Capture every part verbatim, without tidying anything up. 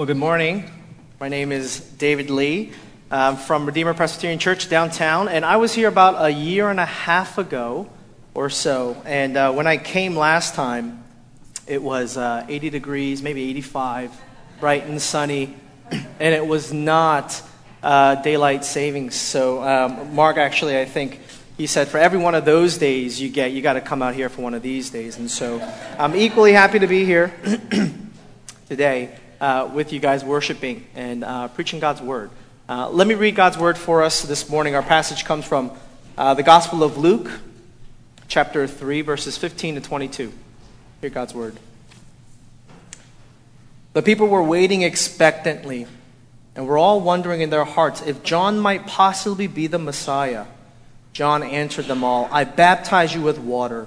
Well, good morning. My name is David Lee. I'm from Redeemer Presbyterian Church downtown, and I was here about a year and a half ago or so. And uh, when I came last time, it was uh, eighty degrees, maybe eighty-five, bright and sunny, and it was not uh, daylight savings. So um, Mark, actually, I think he said for every one of those days you get, you got to come out here for one of these days. And so I'm equally happy to be here today. Uh, with you guys worshiping and uh, preaching God's word. Uh, let me read God's word for us this morning. Our passage comes from uh, the Gospel of Luke, chapter three, verses fifteen to twenty-two. Hear God's word. The people were waiting expectantly and were all wondering in their hearts if John might possibly be the Messiah. John answered them all, "I baptize you with water,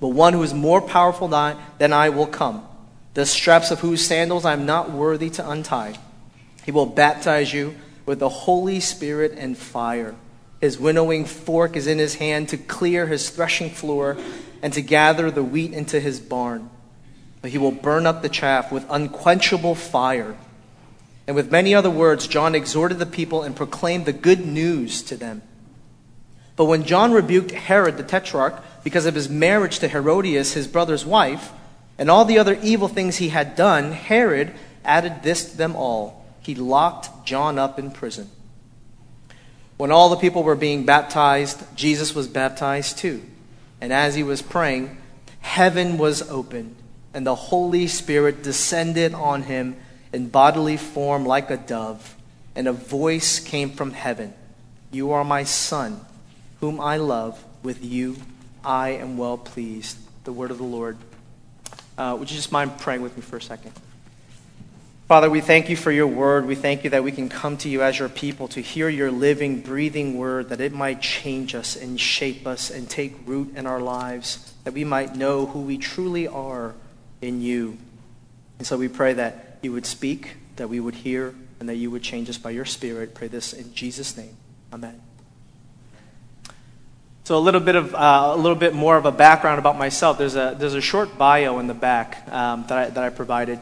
but one who is more powerful than I will come, the straps of whose sandals I'm not worthy to untie. He will baptize you with the Holy Spirit and fire. His winnowing fork is in his hand to clear his threshing floor and to gather the wheat into his barn. But he will burn up the chaff with unquenchable fire." And with many other words, John exhorted the people and proclaimed the good news to them. But when John rebuked Herod the Tetrarch because of his marriage to Herodias, his brother's wife, and all the other evil things he had done, Herod added this to them all. He locked John up in prison. When all the people were being baptized, Jesus was baptized too. And as he was praying, heaven was opened, and the Holy Spirit descended on him in bodily form like a dove. And a voice came from heaven, "You are my son, whom I love. With you I am well pleased." The word of the Lord. Uh, would you just mind praying with me for a second? Father, we thank you for your word. We thank you that we can come to you as your people to hear your living, breathing word, that it might change us and shape us and take root in our lives, that we might know who we truly are in you. And so we pray that you would speak, that we would hear, and that you would change us by your Spirit. Pray this in Jesus' name. Amen. So a little bit of uh, a little bit more of a background about myself. There's a there's a short bio in the back um, that I, that I provided.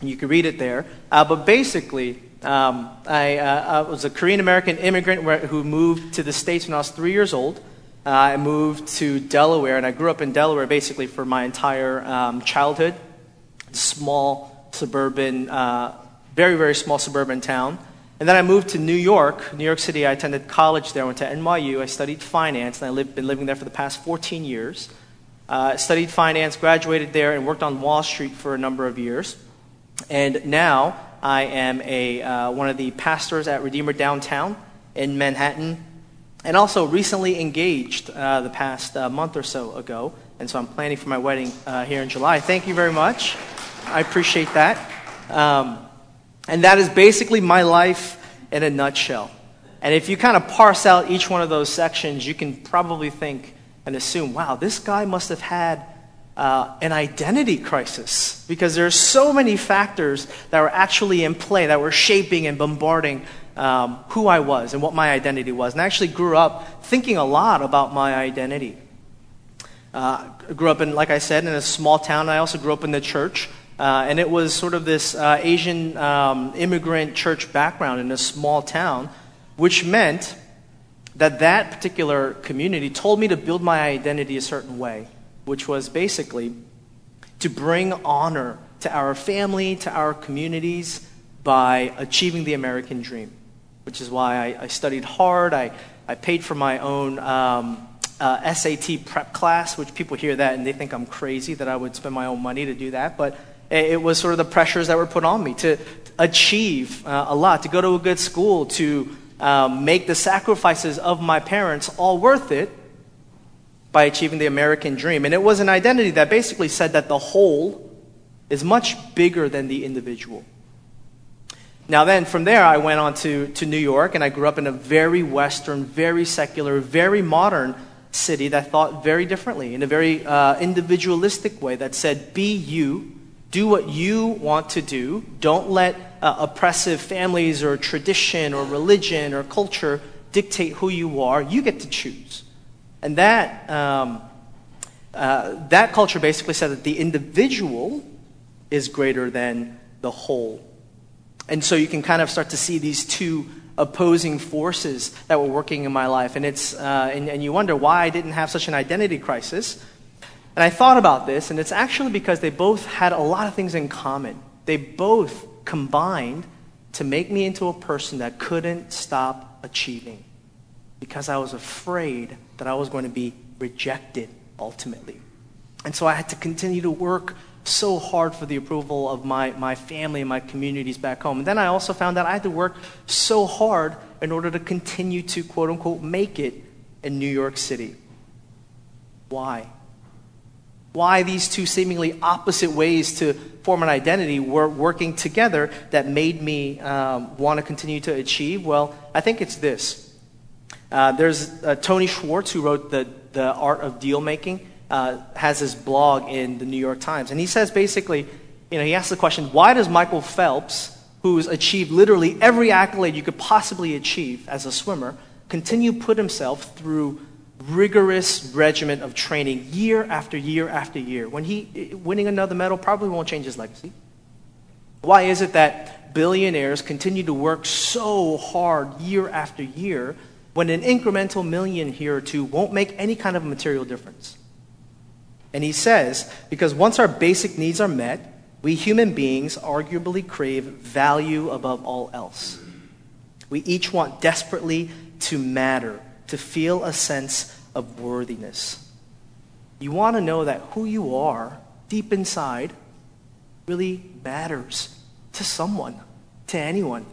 You can read it there. Uh, but basically, um, I, uh, I was a Korean American immigrant who moved to the States when I was three years old. Uh, I moved to Delaware, and I grew up in Delaware basically for my entire um, childhood. Small suburban, uh, very very small suburban town. And then I moved to New York, New York City. I attended college there. I went to N Y U. I studied finance, and I've been living there for the past fourteen years. Uh, studied finance, graduated there, and worked on Wall Street for a number of years. And now I am a uh, one of the pastors at Redeemer Downtown in Manhattan, and also recently engaged uh, the past uh, month or so ago. And so I'm planning for my wedding uh, here in July. Thank you very much. I appreciate that. Um, And that is basically my life in a nutshell. And if you kind of parse out each one of those sections, you can probably think and assume, wow, this guy must have had uh, an identity crisis, because there are so many factors that were actually in play, that were shaping and bombarding um, who I was and what my identity was. And I actually grew up thinking a lot about my identity. Uh, I grew up in, like I said, in a small town. I also grew up in the church. Uh, and it was sort of this uh, Asian um, immigrant church background in a small town, which meant that that particular community told me to build my identity a certain way, which was basically to bring honor to our family, to our communities, by achieving the American dream, which is why I, I studied hard. I, I paid for my own um, uh, S A T prep class, which people hear that and they think I'm crazy that I would spend my own money to do that, but it was sort of the pressures that were put on me to achieve uh, a lot, to go to a good school, to um, make the sacrifices of my parents all worth it by achieving the American dream. And it was an identity that basically said that the whole is much bigger than the individual. Now then, from there, I went on to, to New York, and I grew up in a very Western, very secular, very modern city that thought very differently, in a very uh, individualistic way that said, be you. Do what you want to do. Don't let uh, oppressive families or tradition or religion or culture dictate who you are. You get to choose. And that um, uh, that culture basically said that the individual is greater than the whole. And so you can kind of start to see these two opposing forces that were working in my life. And it's uh, and, and you wonder why I didn't have such an identity crisis. And I thought about this, and it's actually because they both had a lot of things in common. They both combined to make me into a person that couldn't stop achieving because I was afraid that I was going to be rejected ultimately. And so I had to continue to work so hard for the approval of my, my family and my communities back home. And then I also found that I had to work so hard in order to continue to, quote unquote, make it in New York City. Why? Why these two seemingly opposite ways to form an identity were working together that made me um, want to continue to achieve? Well, I think it's this. Uh, there's uh, Tony Schwartz, who wrote the, the Art of Deal Making. Uh, has his blog in the New York Times. And he says basically, you know, he asks the question, why does Michael Phelps, who's achieved literally every accolade you could possibly achieve as a swimmer, continue to put himself through rigorous regimen of training year after year after year? When he, winning another medal probably won't change his legacy. Why is it that billionaires continue to work so hard year after year when an incremental million here or two won't make any kind of material difference? And he says, because once our basic needs are met, we human beings arguably crave value above all else. We each want desperately to matter, to feel a sense of worthiness. You want to know that who you are, deep inside, really matters to someone, to anyone.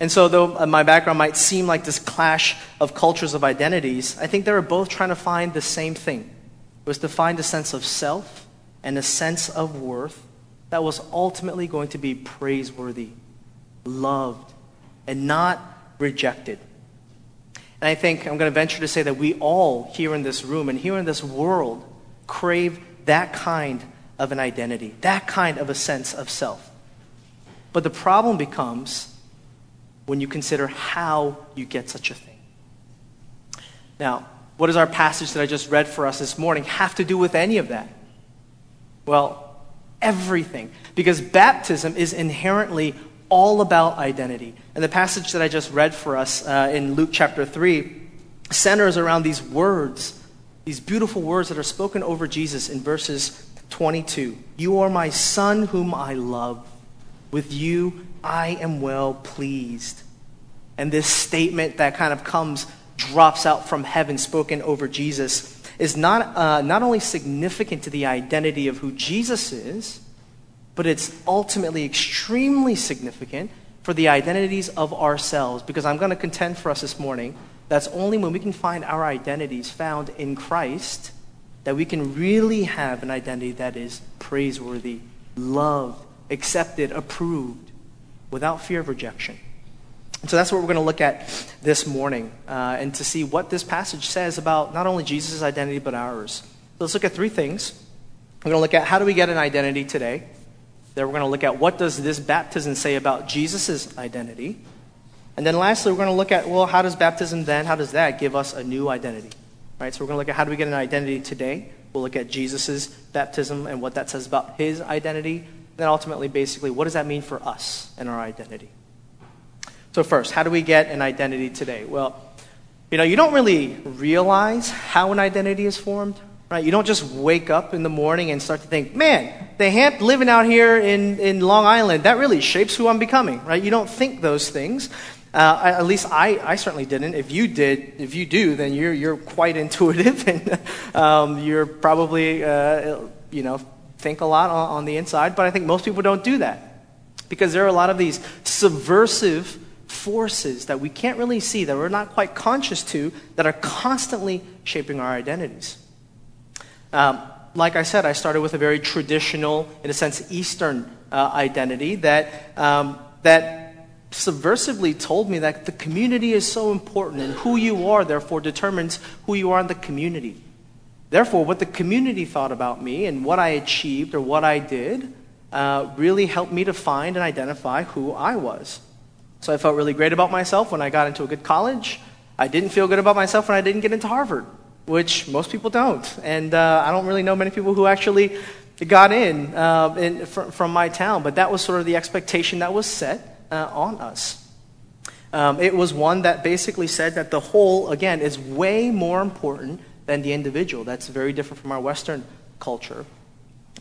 And so though my background might seem like this clash of cultures of identities, I think they were both trying to find the same thing. Was to find a sense of self and a sense of worth that was ultimately going to be praiseworthy, loved, and not rejected. And I think I'm going to venture to say that we all here in this room and here in this world crave that kind of an identity, that kind of a sense of self. But the problem becomes when you consider how you get such a thing. Now, what does our passage that I just read for us this morning have to do with any of that? Well, everything. Because baptism is inherently all about identity. And the passage that I just read for us uh, in Luke chapter three centers around these words, these beautiful words that are spoken over Jesus in verses twenty-two. You are my son whom I love. With you I am well pleased. And this statement that kind of comes drops out from heaven, spoken over Jesus, is not uh, not only significant to the identity of who Jesus is, but it's ultimately extremely significant for the identities of ourselves, because I'm going to contend for us this morning that's only when we can find our identities found in Christ that we can really have an identity that is praiseworthy, loved, accepted, approved, without fear of rejection. So that's what we're going to look at this morning uh, and to see what this passage says about not only Jesus' identity but ours. So let's look at three things. We're going to look at how do we get an identity today. Then we're going to look at what does this baptism say about Jesus' identity. And then lastly, we're going to look at, well, how does baptism then, how does that give us a new identity? All right, so we're going to look at how do we get an identity today. We'll look at Jesus' baptism and what that says about his identity. And then ultimately, basically, what does that mean for us and our identity? So first, how do we get an identity today? Well, you know, you don't really realize how an identity is formed, right? You don't just wake up in the morning and start to think, man, the Hamp living out here in, in Long Island, that really shapes who I'm becoming, right? You don't think those things. Uh, I, at least I, I certainly didn't. If you did, if you do, then you're, you're quite intuitive and um, you're probably, uh, you know, think a lot on, on the inside. But I think most people don't do that because there are a lot of these subversive forces that we can't really see, that we're not quite conscious to, that are constantly shaping our identities. Um, like I said, I started with a very traditional, in a sense, Eastern uh, identity that um, that subversively told me that the community is so important, and who you are, therefore, determines who you are in the community. Therefore, what the community thought about me and what I achieved or what I did uh, really helped me to find and identify who I was. So I felt really great about myself when I got into a good college. I didn't feel good about myself when I didn't get into Harvard, which most people don't. And uh, I don't really know many people who actually got in, uh, in fr- from my town, but that was sort of the expectation that was set uh, on us. Um, it was one that basically said that the whole, again, is way more important than the individual. That's very different from our Western culture.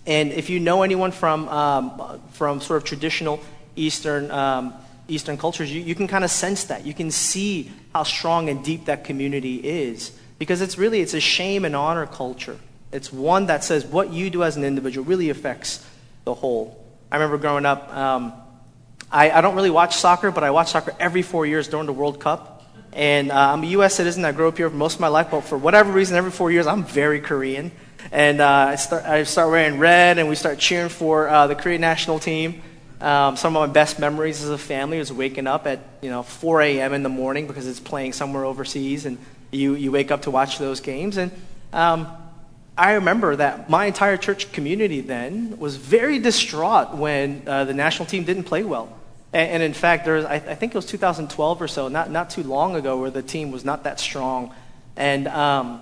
And if you know anyone from um, from sort of traditional Eastern um, Eastern cultures, you, you can kind of sense that. You can see how strong and deep that community is, because it's really, it's a shame and honor culture. It's one that says what you do as an individual really affects the whole. I remember growing up, um, I, I don't really watch soccer, but I watch soccer every four years during the World Cup. And uh, I'm a U S citizen. I grew up here for most of my life, but for whatever reason, every four years, I'm very Korean. And uh, I, start, I start wearing red, and we start cheering for uh, the Korean national team. Um, some of my best memories as a family is waking up at you know four a.m. in the morning because it's playing somewhere overseas, and you, you wake up to watch those games. And um, I remember that my entire church community then was very distraught when uh, the national team didn't play well. And, and in fact, there was, I, I think it was two thousand twelve or so, not, not too long ago, where the team was not that strong. And um,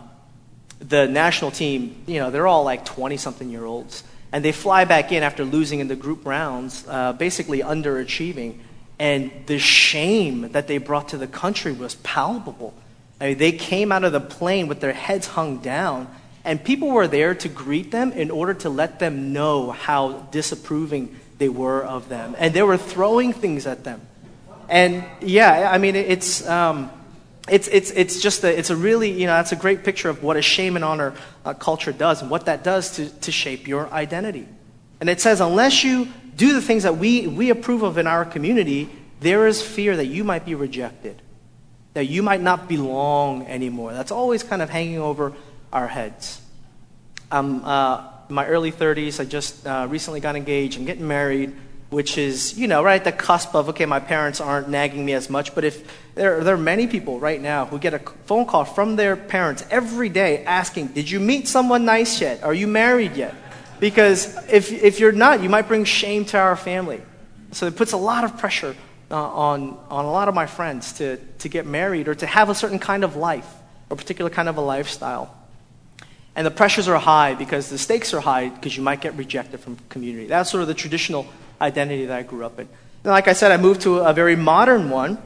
the national team, you know, they're all like twenty-something-year-olds. And they fly back in after losing in the group rounds, uh, basically underachieving. And the shame that they brought to the country was palpable. I mean, they came out of the plane with their heads hung down. And people were there to greet them in order to let them know how disapproving they were of them. And they were throwing things at them. And yeah, I mean, it's um, it's it's it's just a, it's a really, you know, that's a great picture of what a shame and honor uh, culture does and what that does to, to shape your identity. And it says, unless you do the things that we, we approve of in our community, there is fear that you might be rejected, that you might not belong anymore. That's always kind of hanging over our heads. I'm um, uh, in my early thirties. I just uh, recently got engaged. I'm getting married, which is, you know, right at the cusp of, okay, my parents aren't nagging me as much. But if there, there are many people right now who get a phone call from their parents every day asking, did you meet someone nice yet? Are you married yet? Because if if you're not, you might bring shame to our family. So it puts a lot of pressure uh, on, on a lot of my friends to, to get married or to have a certain kind of life or a particular kind of a lifestyle. And the pressures are high because the stakes are high because you might get rejected from community. That's sort of the traditional identity that I grew up in. And like I said, I moved to a very modern one,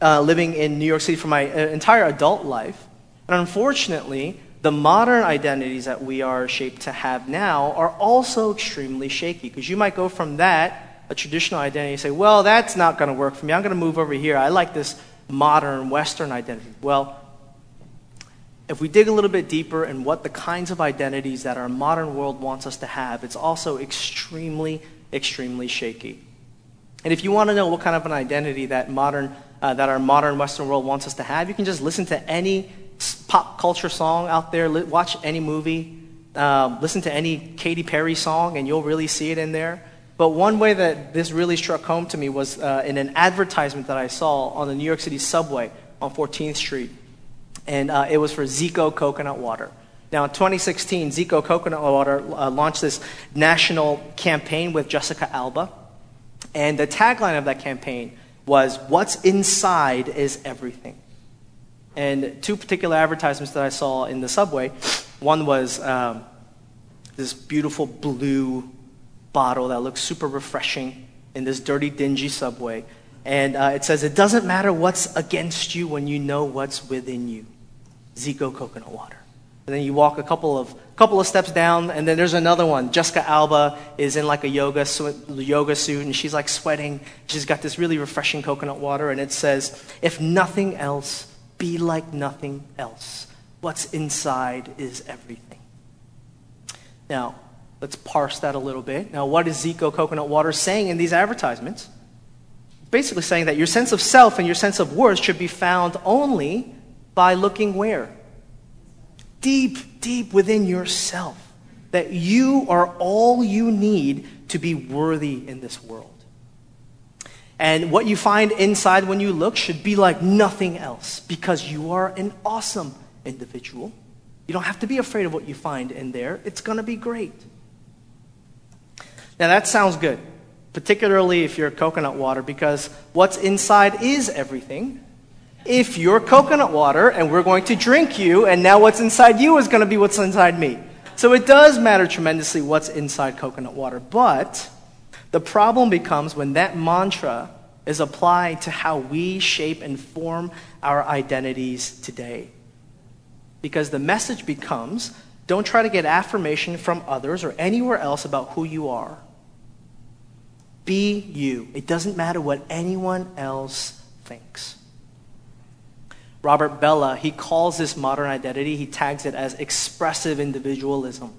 uh, living in New York City for my entire adult life. And unfortunately, the modern identities that we are shaped to have now are also extremely shaky, because you might go from that, a traditional identity, and say, well, that's not going to work for me. I'm going to move over here. I like this modern Western identity. Well, if we dig a little bit deeper in what the kinds of identities that our modern world wants us to have, it's also extremely, extremely shaky. And if you want to know what kind of an identity that modern, uh, that our modern Western world wants us to have, you can just listen to any pop culture song out there, li- watch any movie, um, listen to any Katy Perry song, and you'll really see it in there. But one way that this really struck home to me was uh, in an advertisement that I saw on the New York City subway on fourteenth street. And uh, it was for Zico Coconut Water. Now, in twenty sixteen, Zico Coconut Water uh, launched this national campaign with Jessica Alba. And the tagline of that campaign was, what's inside is everything. And two particular advertisements that I saw in the subway, one was um, this beautiful blue bottle that looks super refreshing in this dirty, dingy subway. And uh, it says, it doesn't matter what's against you when you know what's within you. Zico Coconut Water. And then you walk a couple of couple of steps down, and then there's another one. Jessica Alba is in like a yoga su- yoga suit, and she's like sweating. She's got this really refreshing coconut water, and it says, if nothing else, be like nothing else. What's inside is everything. Now, let's parse that a little bit. Now, what is Zico Coconut Water saying in these advertisements? Basically saying that your sense of self and your sense of worth should be found only by looking where? Deep, deep within yourself. That you are all you need to be worthy in this world. And what you find inside when you look should be like nothing else, because you are an awesome individual. You don't have to be afraid of what you find in there. It's going to be great. Now that sounds good. Particularly if you're coconut water, because what's inside is everything. If you're coconut water and we're going to drink you, and now what's inside you is going to be what's inside me. So it does matter tremendously what's inside coconut water. But the problem becomes when that mantra is applied to how we shape and form our identities today. Because the message becomes, don't try to get affirmation from others or anywhere else about who you are. Be you. It doesn't matter what anyone else thinks. Robert Bella, he calls this modern identity, he tags it as expressive individualism.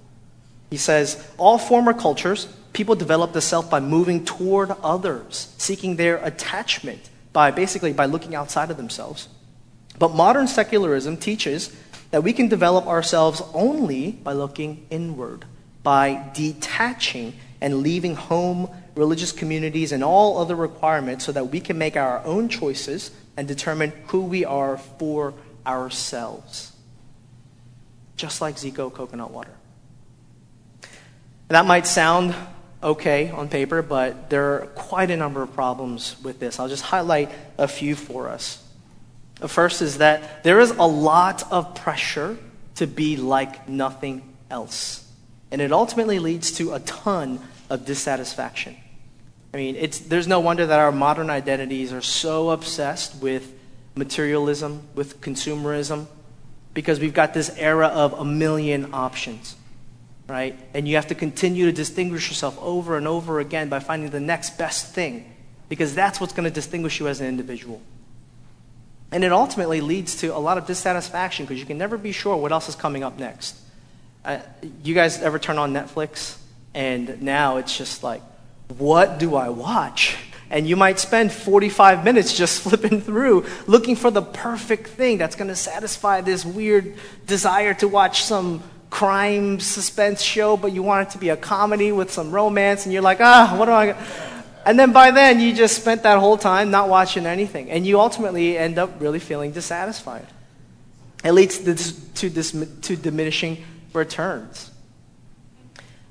He says, all former cultures, people developed the self by moving toward others, seeking their attachment by basically by looking outside of themselves. But modern secularism teaches that we can develop ourselves only by looking inward, by detaching and leaving home, religious communities, and all other requirements so that we can make our own choices and determine who we are for ourselves. Just like Zico Coconut Water. And that might sound okay on paper, but there are quite a number of problems with this. I'll just highlight a few for us. The first is that there is a lot of pressure to be like nothing else. And it ultimately leads to a ton of dissatisfaction. I mean, it's, there's no wonder that our modern identities are so obsessed with materialism, with consumerism, because we've got this era of a million options, right? And you have to continue to distinguish yourself over and over again by finding the next best thing, because that's what's going to distinguish you as an individual. And it ultimately leads to a lot of dissatisfaction because you can never be sure what else is coming up next. Uh, you guys ever turn on Netflix? And now it's just like, what do I watch? And you might spend forty-five minutes just flipping through, looking for the perfect thing that's going to satisfy this weird desire to watch some crime suspense show, but you want it to be a comedy with some romance, and you're like, ah, what do I... And then by then, you just spent that whole time not watching anything, and you ultimately end up really feeling dissatisfied. It leads to, this, to, this, to diminishing returns.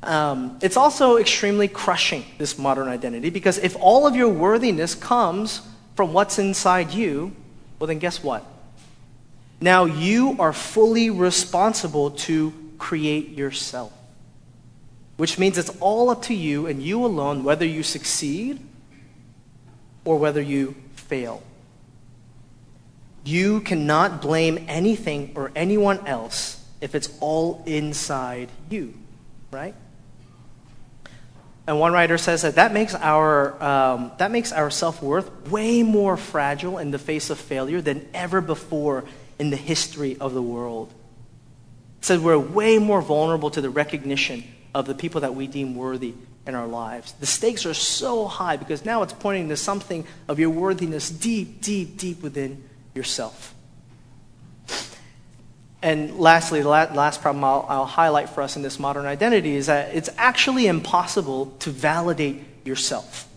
Um, it's also extremely crushing, this modern identity, because if all of your worthiness comes from what's inside you, well then guess what? Now you are fully responsible to create yourself, which means it's all up to you and you alone whether you succeed or whether you fail. You cannot blame anything or anyone else if it's all inside you, right? And one writer says that that makes our, um, that makes our self-worth way more fragile in the face of failure than ever before in the history of the world. It says we're way more vulnerable to the recognition of the people that we deem worthy in our lives. The stakes are so high because now it's pointing to something of your worthiness deep, deep, deep within yourself. And lastly, the last problem I'll, I'll highlight for us in this modern identity is that it's actually impossible to validate yourself.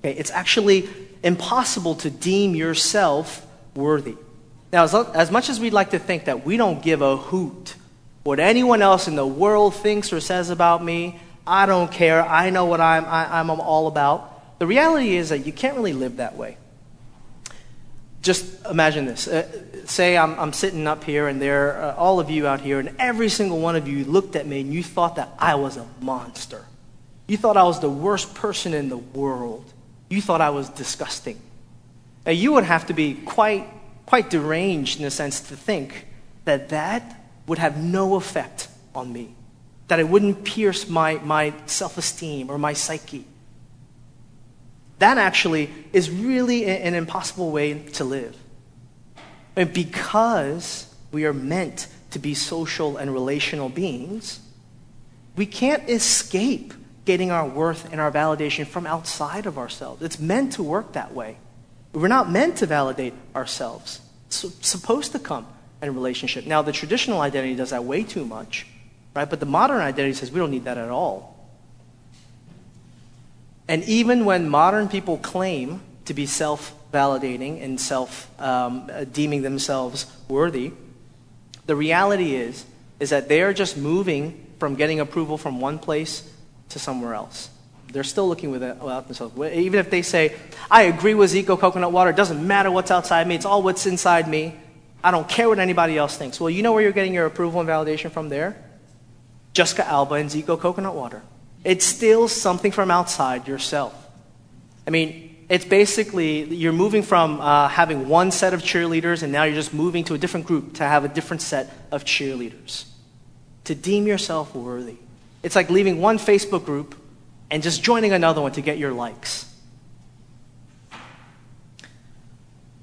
Okay? It's actually impossible to deem yourself worthy. Now, as, as much as we'd like to think that we don't give a hoot what anyone else in the world thinks or says about me, I don't care, I know what I'm, I, I'm all about, the reality is that you can't really live that way. Just imagine this. Uh, say I'm, I'm sitting up here and there are all of you out here and every single one of you looked at me and you thought that I was a monster. You thought I was the worst person in the world. You thought I was disgusting. Now, you would have to be quite, quite deranged in a sense to think that that would have no effect on me, that it wouldn't pierce my, my self-esteem or my psyche. That actually is really an impossible way to live. And because we are meant to be social and relational beings, we can't escape getting our worth and our validation from outside of ourselves. It's meant to work that way. We're not meant to validate ourselves. It's supposed to come in a relationship. Now, the traditional identity does that way too much, right? But the modern identity says we don't need that at all. And even when modern people claim to be self-validating and self-deeming um, themselves worthy, the reality is, is that they are just moving from getting approval from one place to somewhere else. They're still looking without themselves. Even if they say, I agree with Zico Coconut Water, it doesn't matter what's outside me, it's all what's inside me, I don't care what anybody else thinks. Well, you know where you're getting your approval and validation from there? Jessica Alba and Zico Coconut Water. It steals something from outside yourself. I mean, it's basically, you're moving from uh, having one set of cheerleaders, and now you're just moving to a different group to have a different set of cheerleaders. To deem yourself worthy. It's like leaving one Facebook group and just joining another one to get your likes.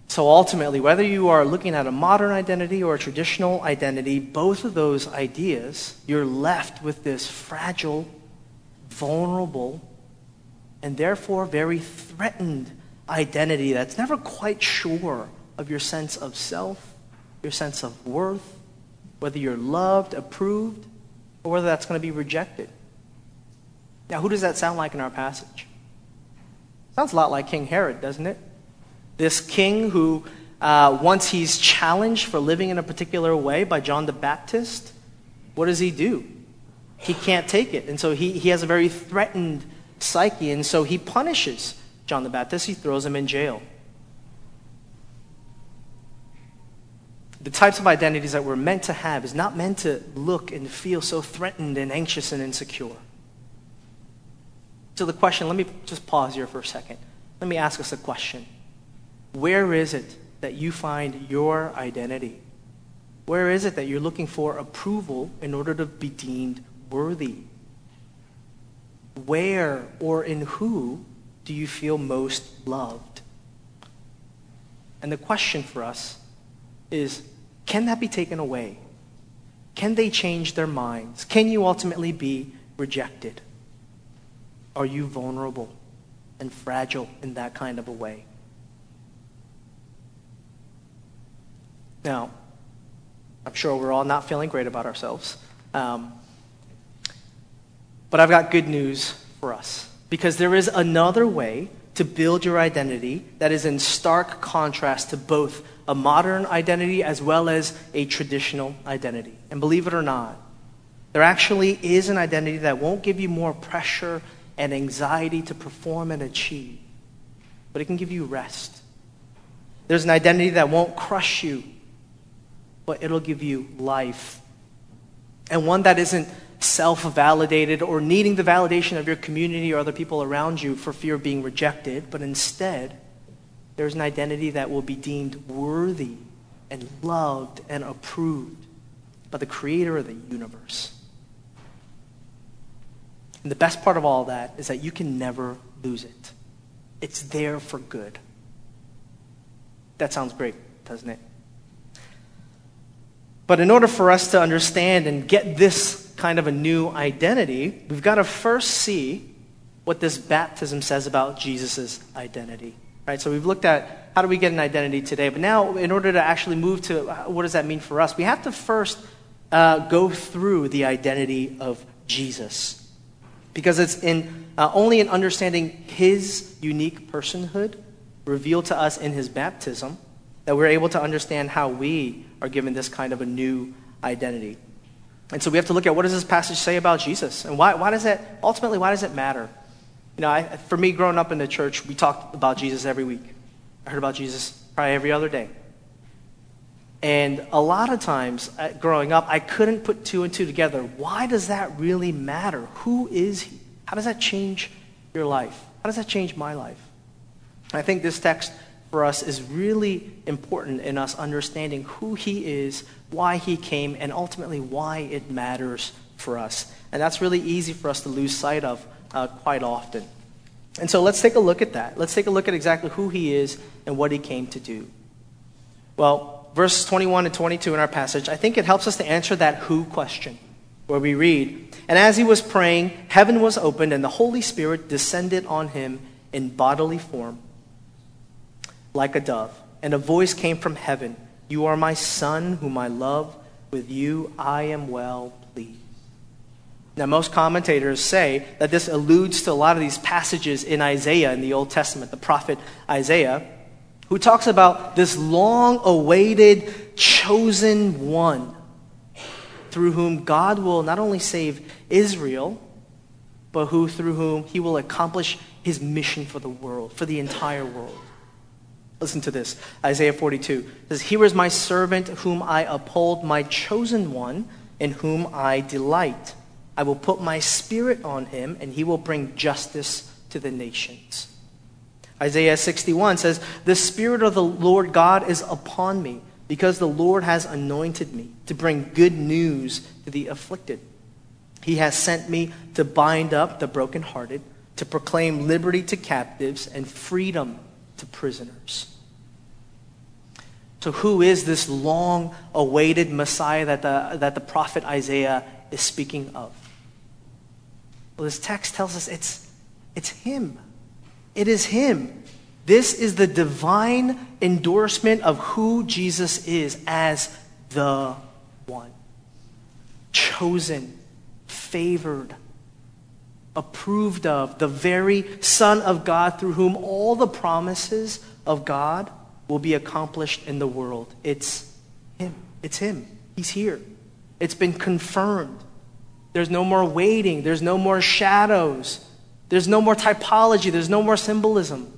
So ultimately, whether you are looking at a modern identity or a traditional identity, both of those ideas, you're left with this fragile, vulnerable, and therefore very threatened identity that's never quite sure of your sense of self, your sense of worth, whether you're loved, approved, or whether that's going to be rejected. Now, who does that sound like in our passage? Sounds a lot like King Herod, doesn't it? This king who, uh, once he's challenged for living in a particular way by John the Baptist, what does he do? He can't take it. And so he, he has a very threatened psyche, and so he punishes John the Baptist. He throws him in jail. The types of identities that we're meant to have is not meant to look and feel so threatened and anxious and insecure. So the question, let me just pause here for a second. Let me ask us a question. Where is it that you find your identity? Where is it that you're looking for approval in order to be deemed worthy? Where or in who do you feel most loved? And the question for us is, can that be taken away? Can they change their minds? Can you ultimately be rejected? Are you vulnerable and fragile in that kind of a way? Now, I'm sure we're all not feeling great about ourselves, um, but I've got good news for us, because there is another way to build your identity that is in stark contrast to both a modern identity as well as a traditional identity. And believe it or not, there actually is an identity that won't give you more pressure and anxiety to perform and achieve, but it can give you rest. There's an identity that won't crush you, but it'll give you life. And one that isn't self-validated or needing the validation of your community or other people around you for fear of being rejected, but instead, there's an identity that will be deemed worthy and loved and approved by the creator of the universe. And the best part of all that is that you can never lose it. It's there for good. That sounds great, doesn't it? But in order for us to understand and get this kind of a new identity, we've got to first see what this baptism says about Jesus' identity. Right? So we've looked at how do we get an identity today, but now in order to actually move to what does that mean for us, we have to first uh, go through the identity of Jesus. Because it's in uh, only in understanding his unique personhood revealed to us in his baptism that we're able to understand how we are given this kind of a new identity. And so we have to look at what does this passage say about Jesus? And why, why does it, ultimately, why does it matter? You know, I, for me, growing up in the church, we talked about Jesus every week. I heard about Jesus probably every other day. And a lot of times growing up, I couldn't put two and two together. Why does that really matter? Who is he? How does that change your life? How does that change my life? I think this text for us is really important in us understanding who he is, why he came, and ultimately why it matters for us. And that's really easy for us to lose sight of uh, quite often. And so let's take a look at that. Let's take a look at exactly who he is and what he came to do. Well, verses twenty-one and twenty-two in our passage, I think it helps us to answer that who question, where we read, "And as he was praying, heaven was opened, and the Holy Spirit descended on him in bodily form, like a dove, and a voice came from heaven, 'You are my son, whom I love. With you I am well pleased.'" Now, most commentators say that this alludes to a lot of these passages in Isaiah in the Old Testament, the prophet Isaiah, who talks about this long-awaited chosen one through whom God will not only save Israel, but who through whom he will accomplish his mission for the world, for the entire world. Listen to this, Isaiah forty-two. It says, "Here is my servant whom I uphold, my chosen one in whom I delight. I will put my spirit on him, and he will bring justice to the nations. Isaiah sixty-one says, the Spirit of the Lord God is upon me, because the Lord has anointed me to bring good news to the afflicted. He has sent me to bind up the brokenhearted, to proclaim liberty to captives and freedom to prisoners. So who is this long-awaited Messiah that the, that the prophet Isaiah is speaking of? Well, this text tells us it's, it's him. It is him. This is the divine endorsement of who Jesus is as the one. Chosen, favored, approved of, the very Son of God through whom all the promises of God will be accomplished in the world. It's him. It's him. He's here. It's been confirmed. There's no more waiting. There's no more shadows. There's no more typology. There's no more symbolism.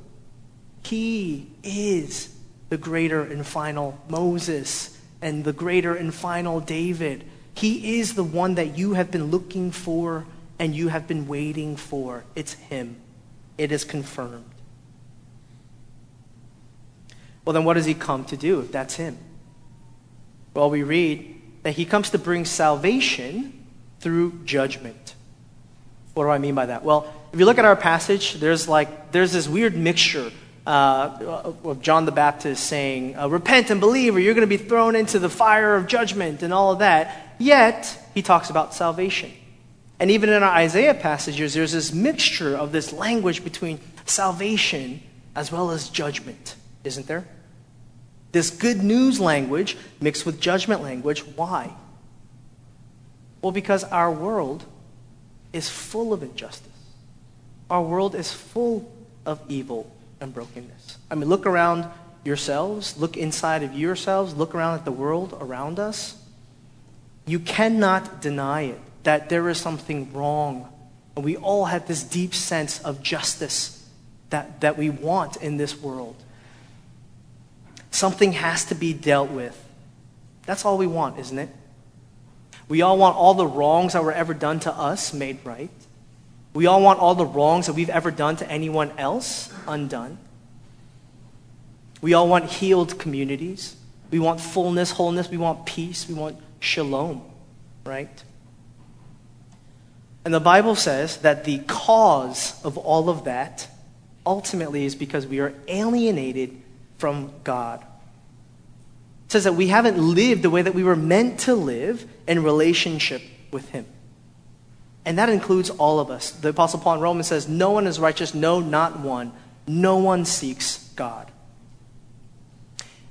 He is the greater and final Moses and the greater and final David. He is the one that you have been looking for and you have been waiting for. It's him. It is confirmed. Well, then what does he come to do if that's him? Well, we read that he comes to bring salvation through judgment. What do I mean by that? Well, if you look at our passage, there's like there's this weird mixture Uh, of John the Baptist saying, uh, repent and believe or you're going to be thrown into the fire of judgment and all of that. Yet, he talks about salvation. And even in our Isaiah passages, there's this mixture of this language between salvation as well as judgment, isn't there? This good news language mixed with judgment language. Why? Well, because our world is full of injustice. Our world is full of evil and brokenness. I mean, look around yourselves, look inside of yourselves, look around at the world around us. You cannot deny it, that there is something wrong. And we all have this deep sense of justice that, that we want in this world. Something has to be dealt with. That's all we want, isn't it? We all want all the wrongs that were ever done to us made right. We all want all the wrongs that we've ever done to anyone else undone. We all want healed communities. We want fullness, wholeness. We want peace. We want shalom, right? And the Bible says that the cause of all of that ultimately is because we are alienated from God. It says that we haven't lived the way that we were meant to live in relationship with him. And that includes all of us. The Apostle Paul in Romans says, no one is righteous, no, not one. No one seeks God.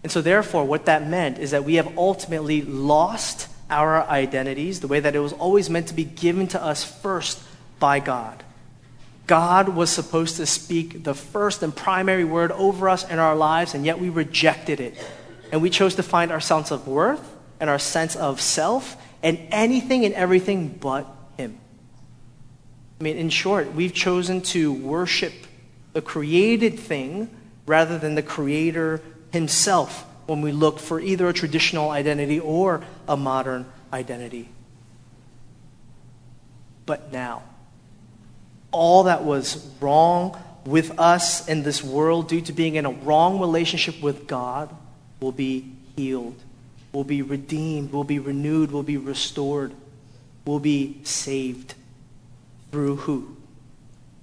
And so therefore, what that meant is that we have ultimately lost our identities, the way that it was always meant to be given to us first by God. God was supposed to speak the first and primary word over us in our lives, and yet we rejected it. And we chose to find our sense of worth and our sense of self and anything and everything but him. I mean, in short, we've chosen to worship the created thing rather than the Creator himself when we look for either a traditional identity or a modern identity. But now, all that was wrong with us in this world due to being in a wrong relationship with God will be healed, will be redeemed, will be renewed, will be restored, will be saved. Through who?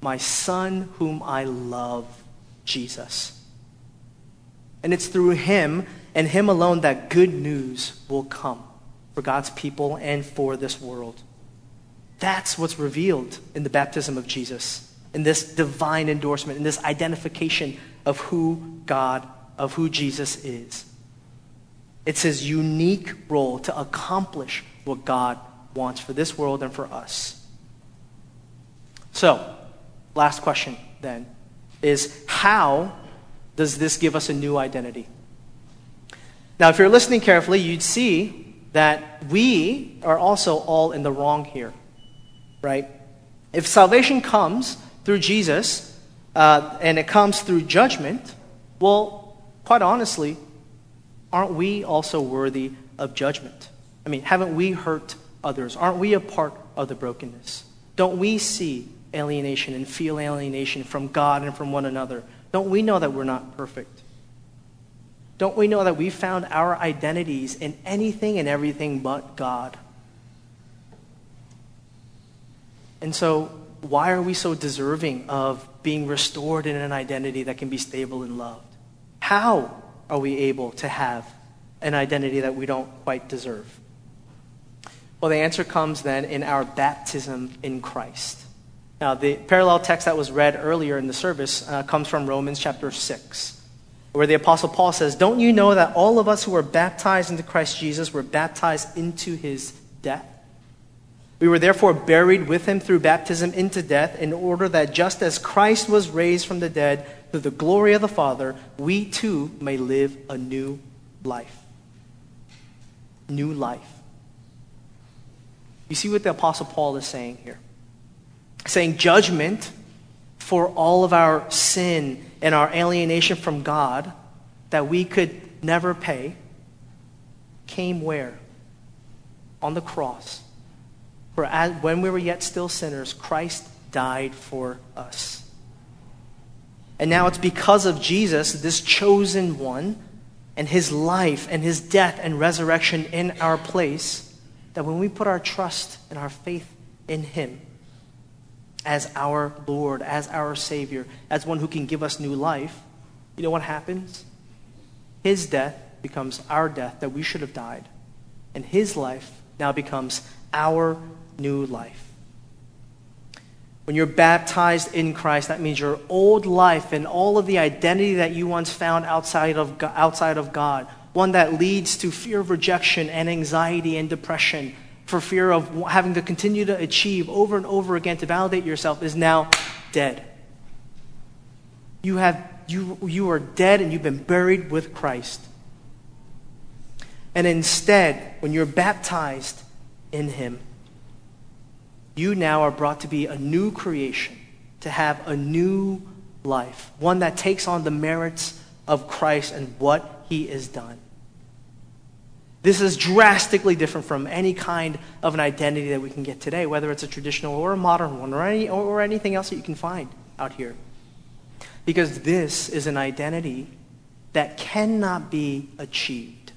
My Son whom I love, Jesus. And it's through him and him alone that good news will come for God's people and for this world. That's what's revealed in the baptism of Jesus, in this divine endorsement, in this identification of who God, of who Jesus is. It's his unique role to accomplish what God wants for this world and for us. So, last question then is, how does this give us a new identity? Now, if you're listening carefully, you'd see that we are also all in the wrong here, right? If salvation comes through Jesus uh, and it comes through judgment, well, quite honestly, aren't we also worthy of judgment? I mean, haven't we hurt others? Aren't we a part of the brokenness? Don't we see alienation and feel alienation from God and from one another? Don't we know that we're not perfect? Don't we know that we found our identities in anything and everything but God? And so, why are we so deserving of being restored in an identity that can be stable and loved? How are we able to have an identity that we don't quite deserve? Well, the answer comes then in our baptism in Christ. Now, the parallel text that was read earlier in the service uh, comes from Romans chapter six, where the Apostle Paul says, "Don't you know that all of us who were baptized into Christ Jesus were baptized into his death? We were therefore buried with him through baptism into death, in order that just as Christ was raised from the dead through the glory of the Father, we too may live a new life." New life. You see what the Apostle Paul is saying here? Saying judgment for all of our sin and our alienation from God that we could never pay came where? On the cross. For as, when we were yet still sinners, Christ died for us. And now it's because of Jesus, this chosen one, and his life and his death and resurrection in our place, that when we put our trust and our faith in him as our Lord, as our Savior, as one who can give us new life, you know what happens? His death becomes our death that we should have died. And his life now becomes our new life. When you're baptized in Christ, that means your old life and all of the identity that you once found outside of God, outside of God, one that leads to fear of rejection and anxiety and depression for fear of having to continue to achieve over and over again to validate yourself, is now dead. You have you you are dead and you've been buried with Christ. And instead, when you're baptized in him, you now are brought to be a new creation, to have a new life, one that takes on the merits of Christ and what he has done. This is drastically different from any kind of an identity that we can get today, whether it's a traditional or a modern one, or any, or anything else that you can find out here. Because this is an identity that cannot be achieved,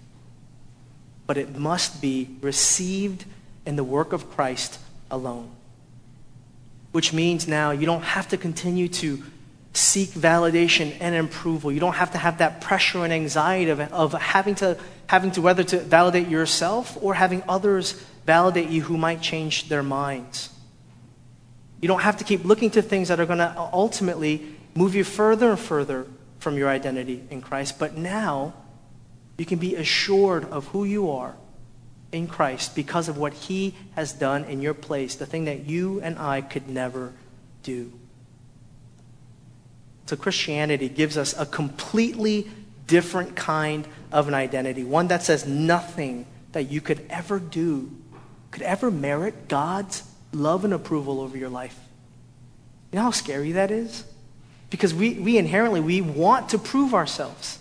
but it must be received in the work of Christ alone. Which means now you don't have to continue to seek validation and approval. You don't have to have that pressure and anxiety of, of having to having to whether to validate yourself or having others validate you who might change their minds. You don't have to keep looking to things that are going to ultimately move you further and further from your identity in Christ. But now you can be assured of who you are in Christ because of what he has done in your place, the thing that you and I could never do. So Christianity gives us a completely different kind of an identity, one that says nothing that you could ever do could ever merit God's love and approval over your life. You know how scary that is? Because we, we inherently, we want to prove ourselves.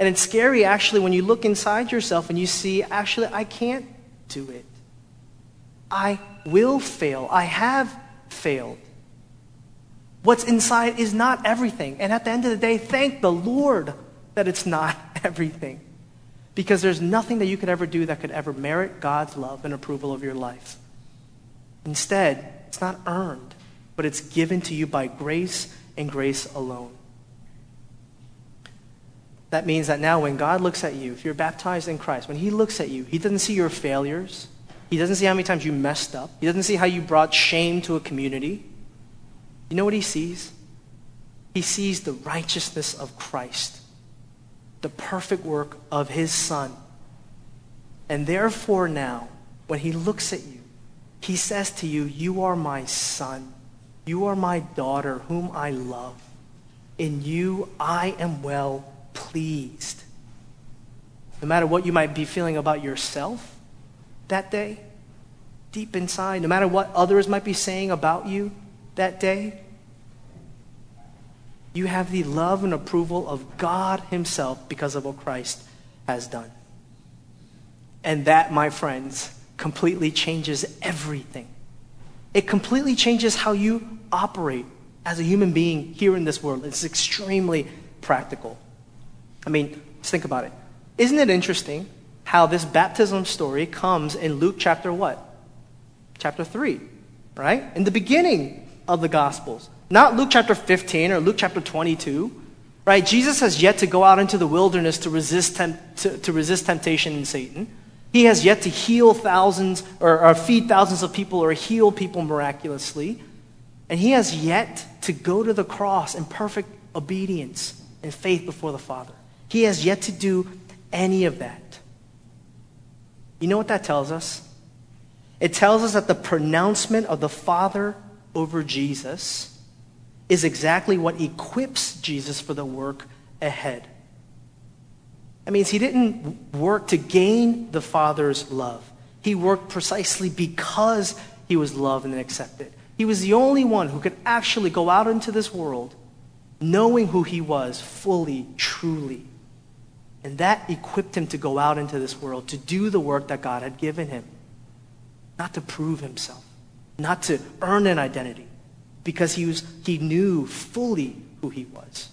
And it's scary, actually, when you look inside yourself and you see, actually, I can't do it. I will fail. I have failed. What's inside is not everything. And at the end of the day, thank the Lord that it's not everything. Because there's nothing that you could ever do that could ever merit God's love and approval of your life. Instead, it's not earned, but it's given to you by grace and grace alone. That means that now when God looks at you, if you're baptized in Christ, when he looks at you, he doesn't see your failures. He doesn't see how many times you messed up. He doesn't see how you brought shame to a community. You know what he sees? He sees the righteousness of Christ, the perfect work of his Son. And therefore now, when he looks at you, he says to you, "You are my son. You are my daughter whom I love. In you I am well pleased." No matter what you might be feeling about yourself that day, deep inside, no matter what others might be saying about you that day, you have the love and approval of God himself because of what Christ has done. And that, my friends, completely changes everything It completely changes how you operate as a human being here in this world. It's extremely practical. I mean, just think about it. Isn't it interesting how this baptism story comes in Luke chapter what? Chapter three, right? In the beginning of the Gospels. Not Luke chapter fifteen or Luke chapter twenty-two, right? Jesus has yet to go out into the wilderness to resist temp- to, to resist temptation and Satan. He has yet to heal thousands or, or feed thousands of people or heal people miraculously. And he has yet to go to the cross in perfect obedience and faith before the Father. He has yet to do any of that. You know what that tells us? It tells us that the pronouncement of the Father over Jesus is exactly what equips Jesus for the work ahead. That means he didn't work to gain the Father's love. He worked precisely because he was loved and accepted. He was the only one who could actually go out into this world knowing who he was fully, truly. And that equipped him to go out into this world, to do the work that God had given him. Not to prove himself, not to earn an identity, because he was, he knew fully who he was.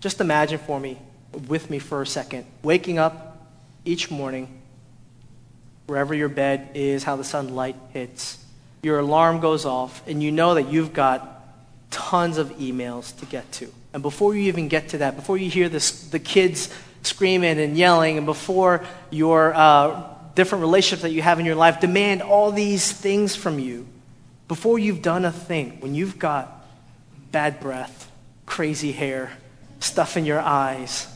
Just imagine for me, with me for a second, waking up each morning, wherever your bed is, how the sunlight hits, your alarm goes off, and you know that you've got tons of emails to get to. And before you even get to that, before you hear this, the kids screaming and yelling, and before your uh, different relationships that you have in your life demand all these things from you, before you've done a thing, when you've got bad breath, crazy hair, stuff in your eyes,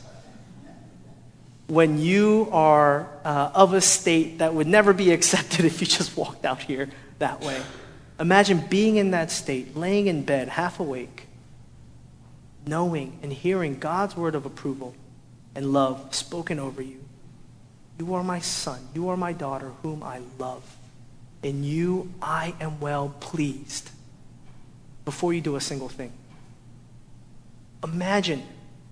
when you are uh, of a state that would never be accepted if you just walked out here that way. Imagine being in that state, laying in bed, half awake, knowing and hearing God's word of approval and love spoken over you. You are my son, you are my daughter, whom I love. In you I am well pleased. Before you do a single thing. Imagine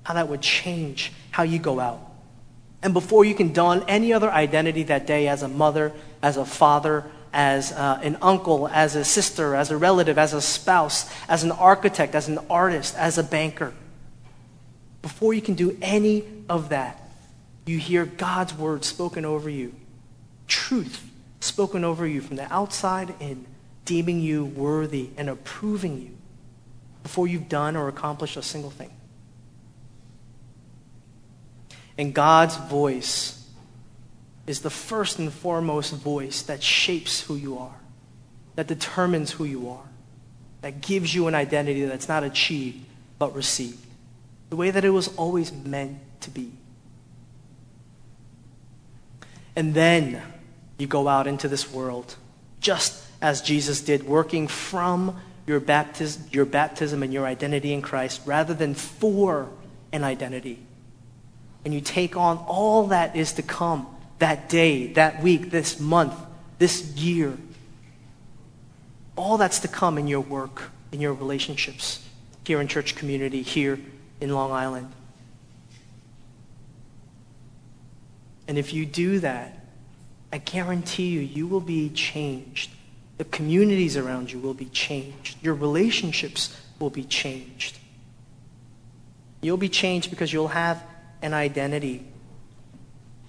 how that would change how you go out. And before you can don any other identity that day as a mother, as a father, as uh, an uncle, as a sister, as a relative, as a spouse, as an architect, as an artist, as a banker, before you can do any of that, you hear God's word spoken over you, truth spoken over you from the outside in, deeming you worthy and approving you, before you've done or accomplished a single thing. And God's voice is the first and foremost voice that shapes who you are, that determines who you are, that gives you an identity that's not achieved but received, the way that it was always meant to be. And then you go out into this world, just as Jesus did, working from your baptism, your baptism and your identity in Christ rather than for an identity. And you take on all that is to come that day, that week, this month, this year. All that's to come in your work, in your relationships, here in church community, here in Long Island. And if you do that, I guarantee you, you will be changed. The communities around you will be changed. Your relationships will be changed. You'll be changed because you'll have an identity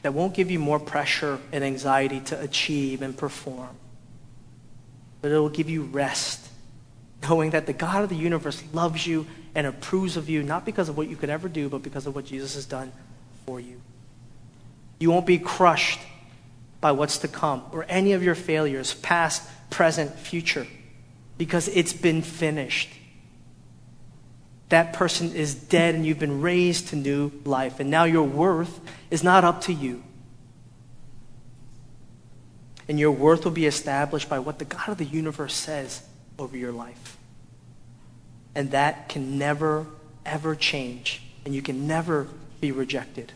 that won't give you more pressure and anxiety to achieve and perform. But it'll give you rest, knowing that the God of the universe loves you and approves of you, not because of what you could ever do, but because of what Jesus has done for you. You won't be crushed by what's to come or any of your failures, past, present, future, because it's been finished. That person is dead and you've been raised to new life, and now your worth is not up to you. And your worth will be established by what the God of the universe says over your life. And that can never, ever change, and you can never be rejected.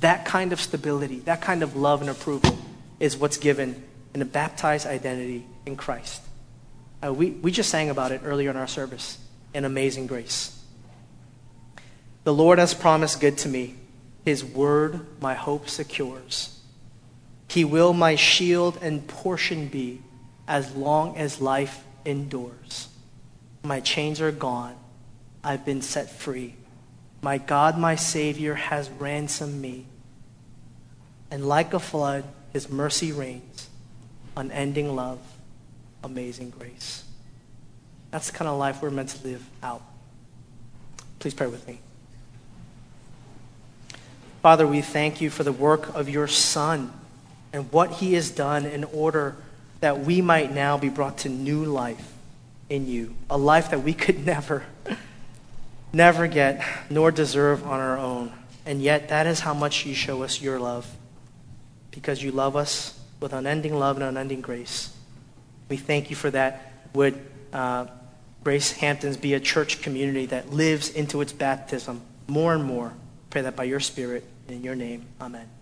That kind of stability, that kind of love and approval is what's given in a baptized identity in Christ. Uh, we, we just sang about it earlier in our service, an amazing grace. The Lord has promised good to me. His word my hope secures. He will my shield and portion be as long as life endures. My chains are gone. I've been set free. My God, my Savior, has ransomed me. And like a flood, his mercy reigns. Unending love, amazing grace. That's the kind of life we're meant to live out. Please pray with me. Father, we thank you for the work of your Son and what he has done in order that we might now be brought to new life in you, a life that we could never, never get nor deserve on our own. And yet that is how much you show us your love, because you love us with unending love and unending grace. We thank you for that. Would uh, Grace Hamptons be a church community that lives into its baptism more and more? Pray that by your Spirit, in your name, amen.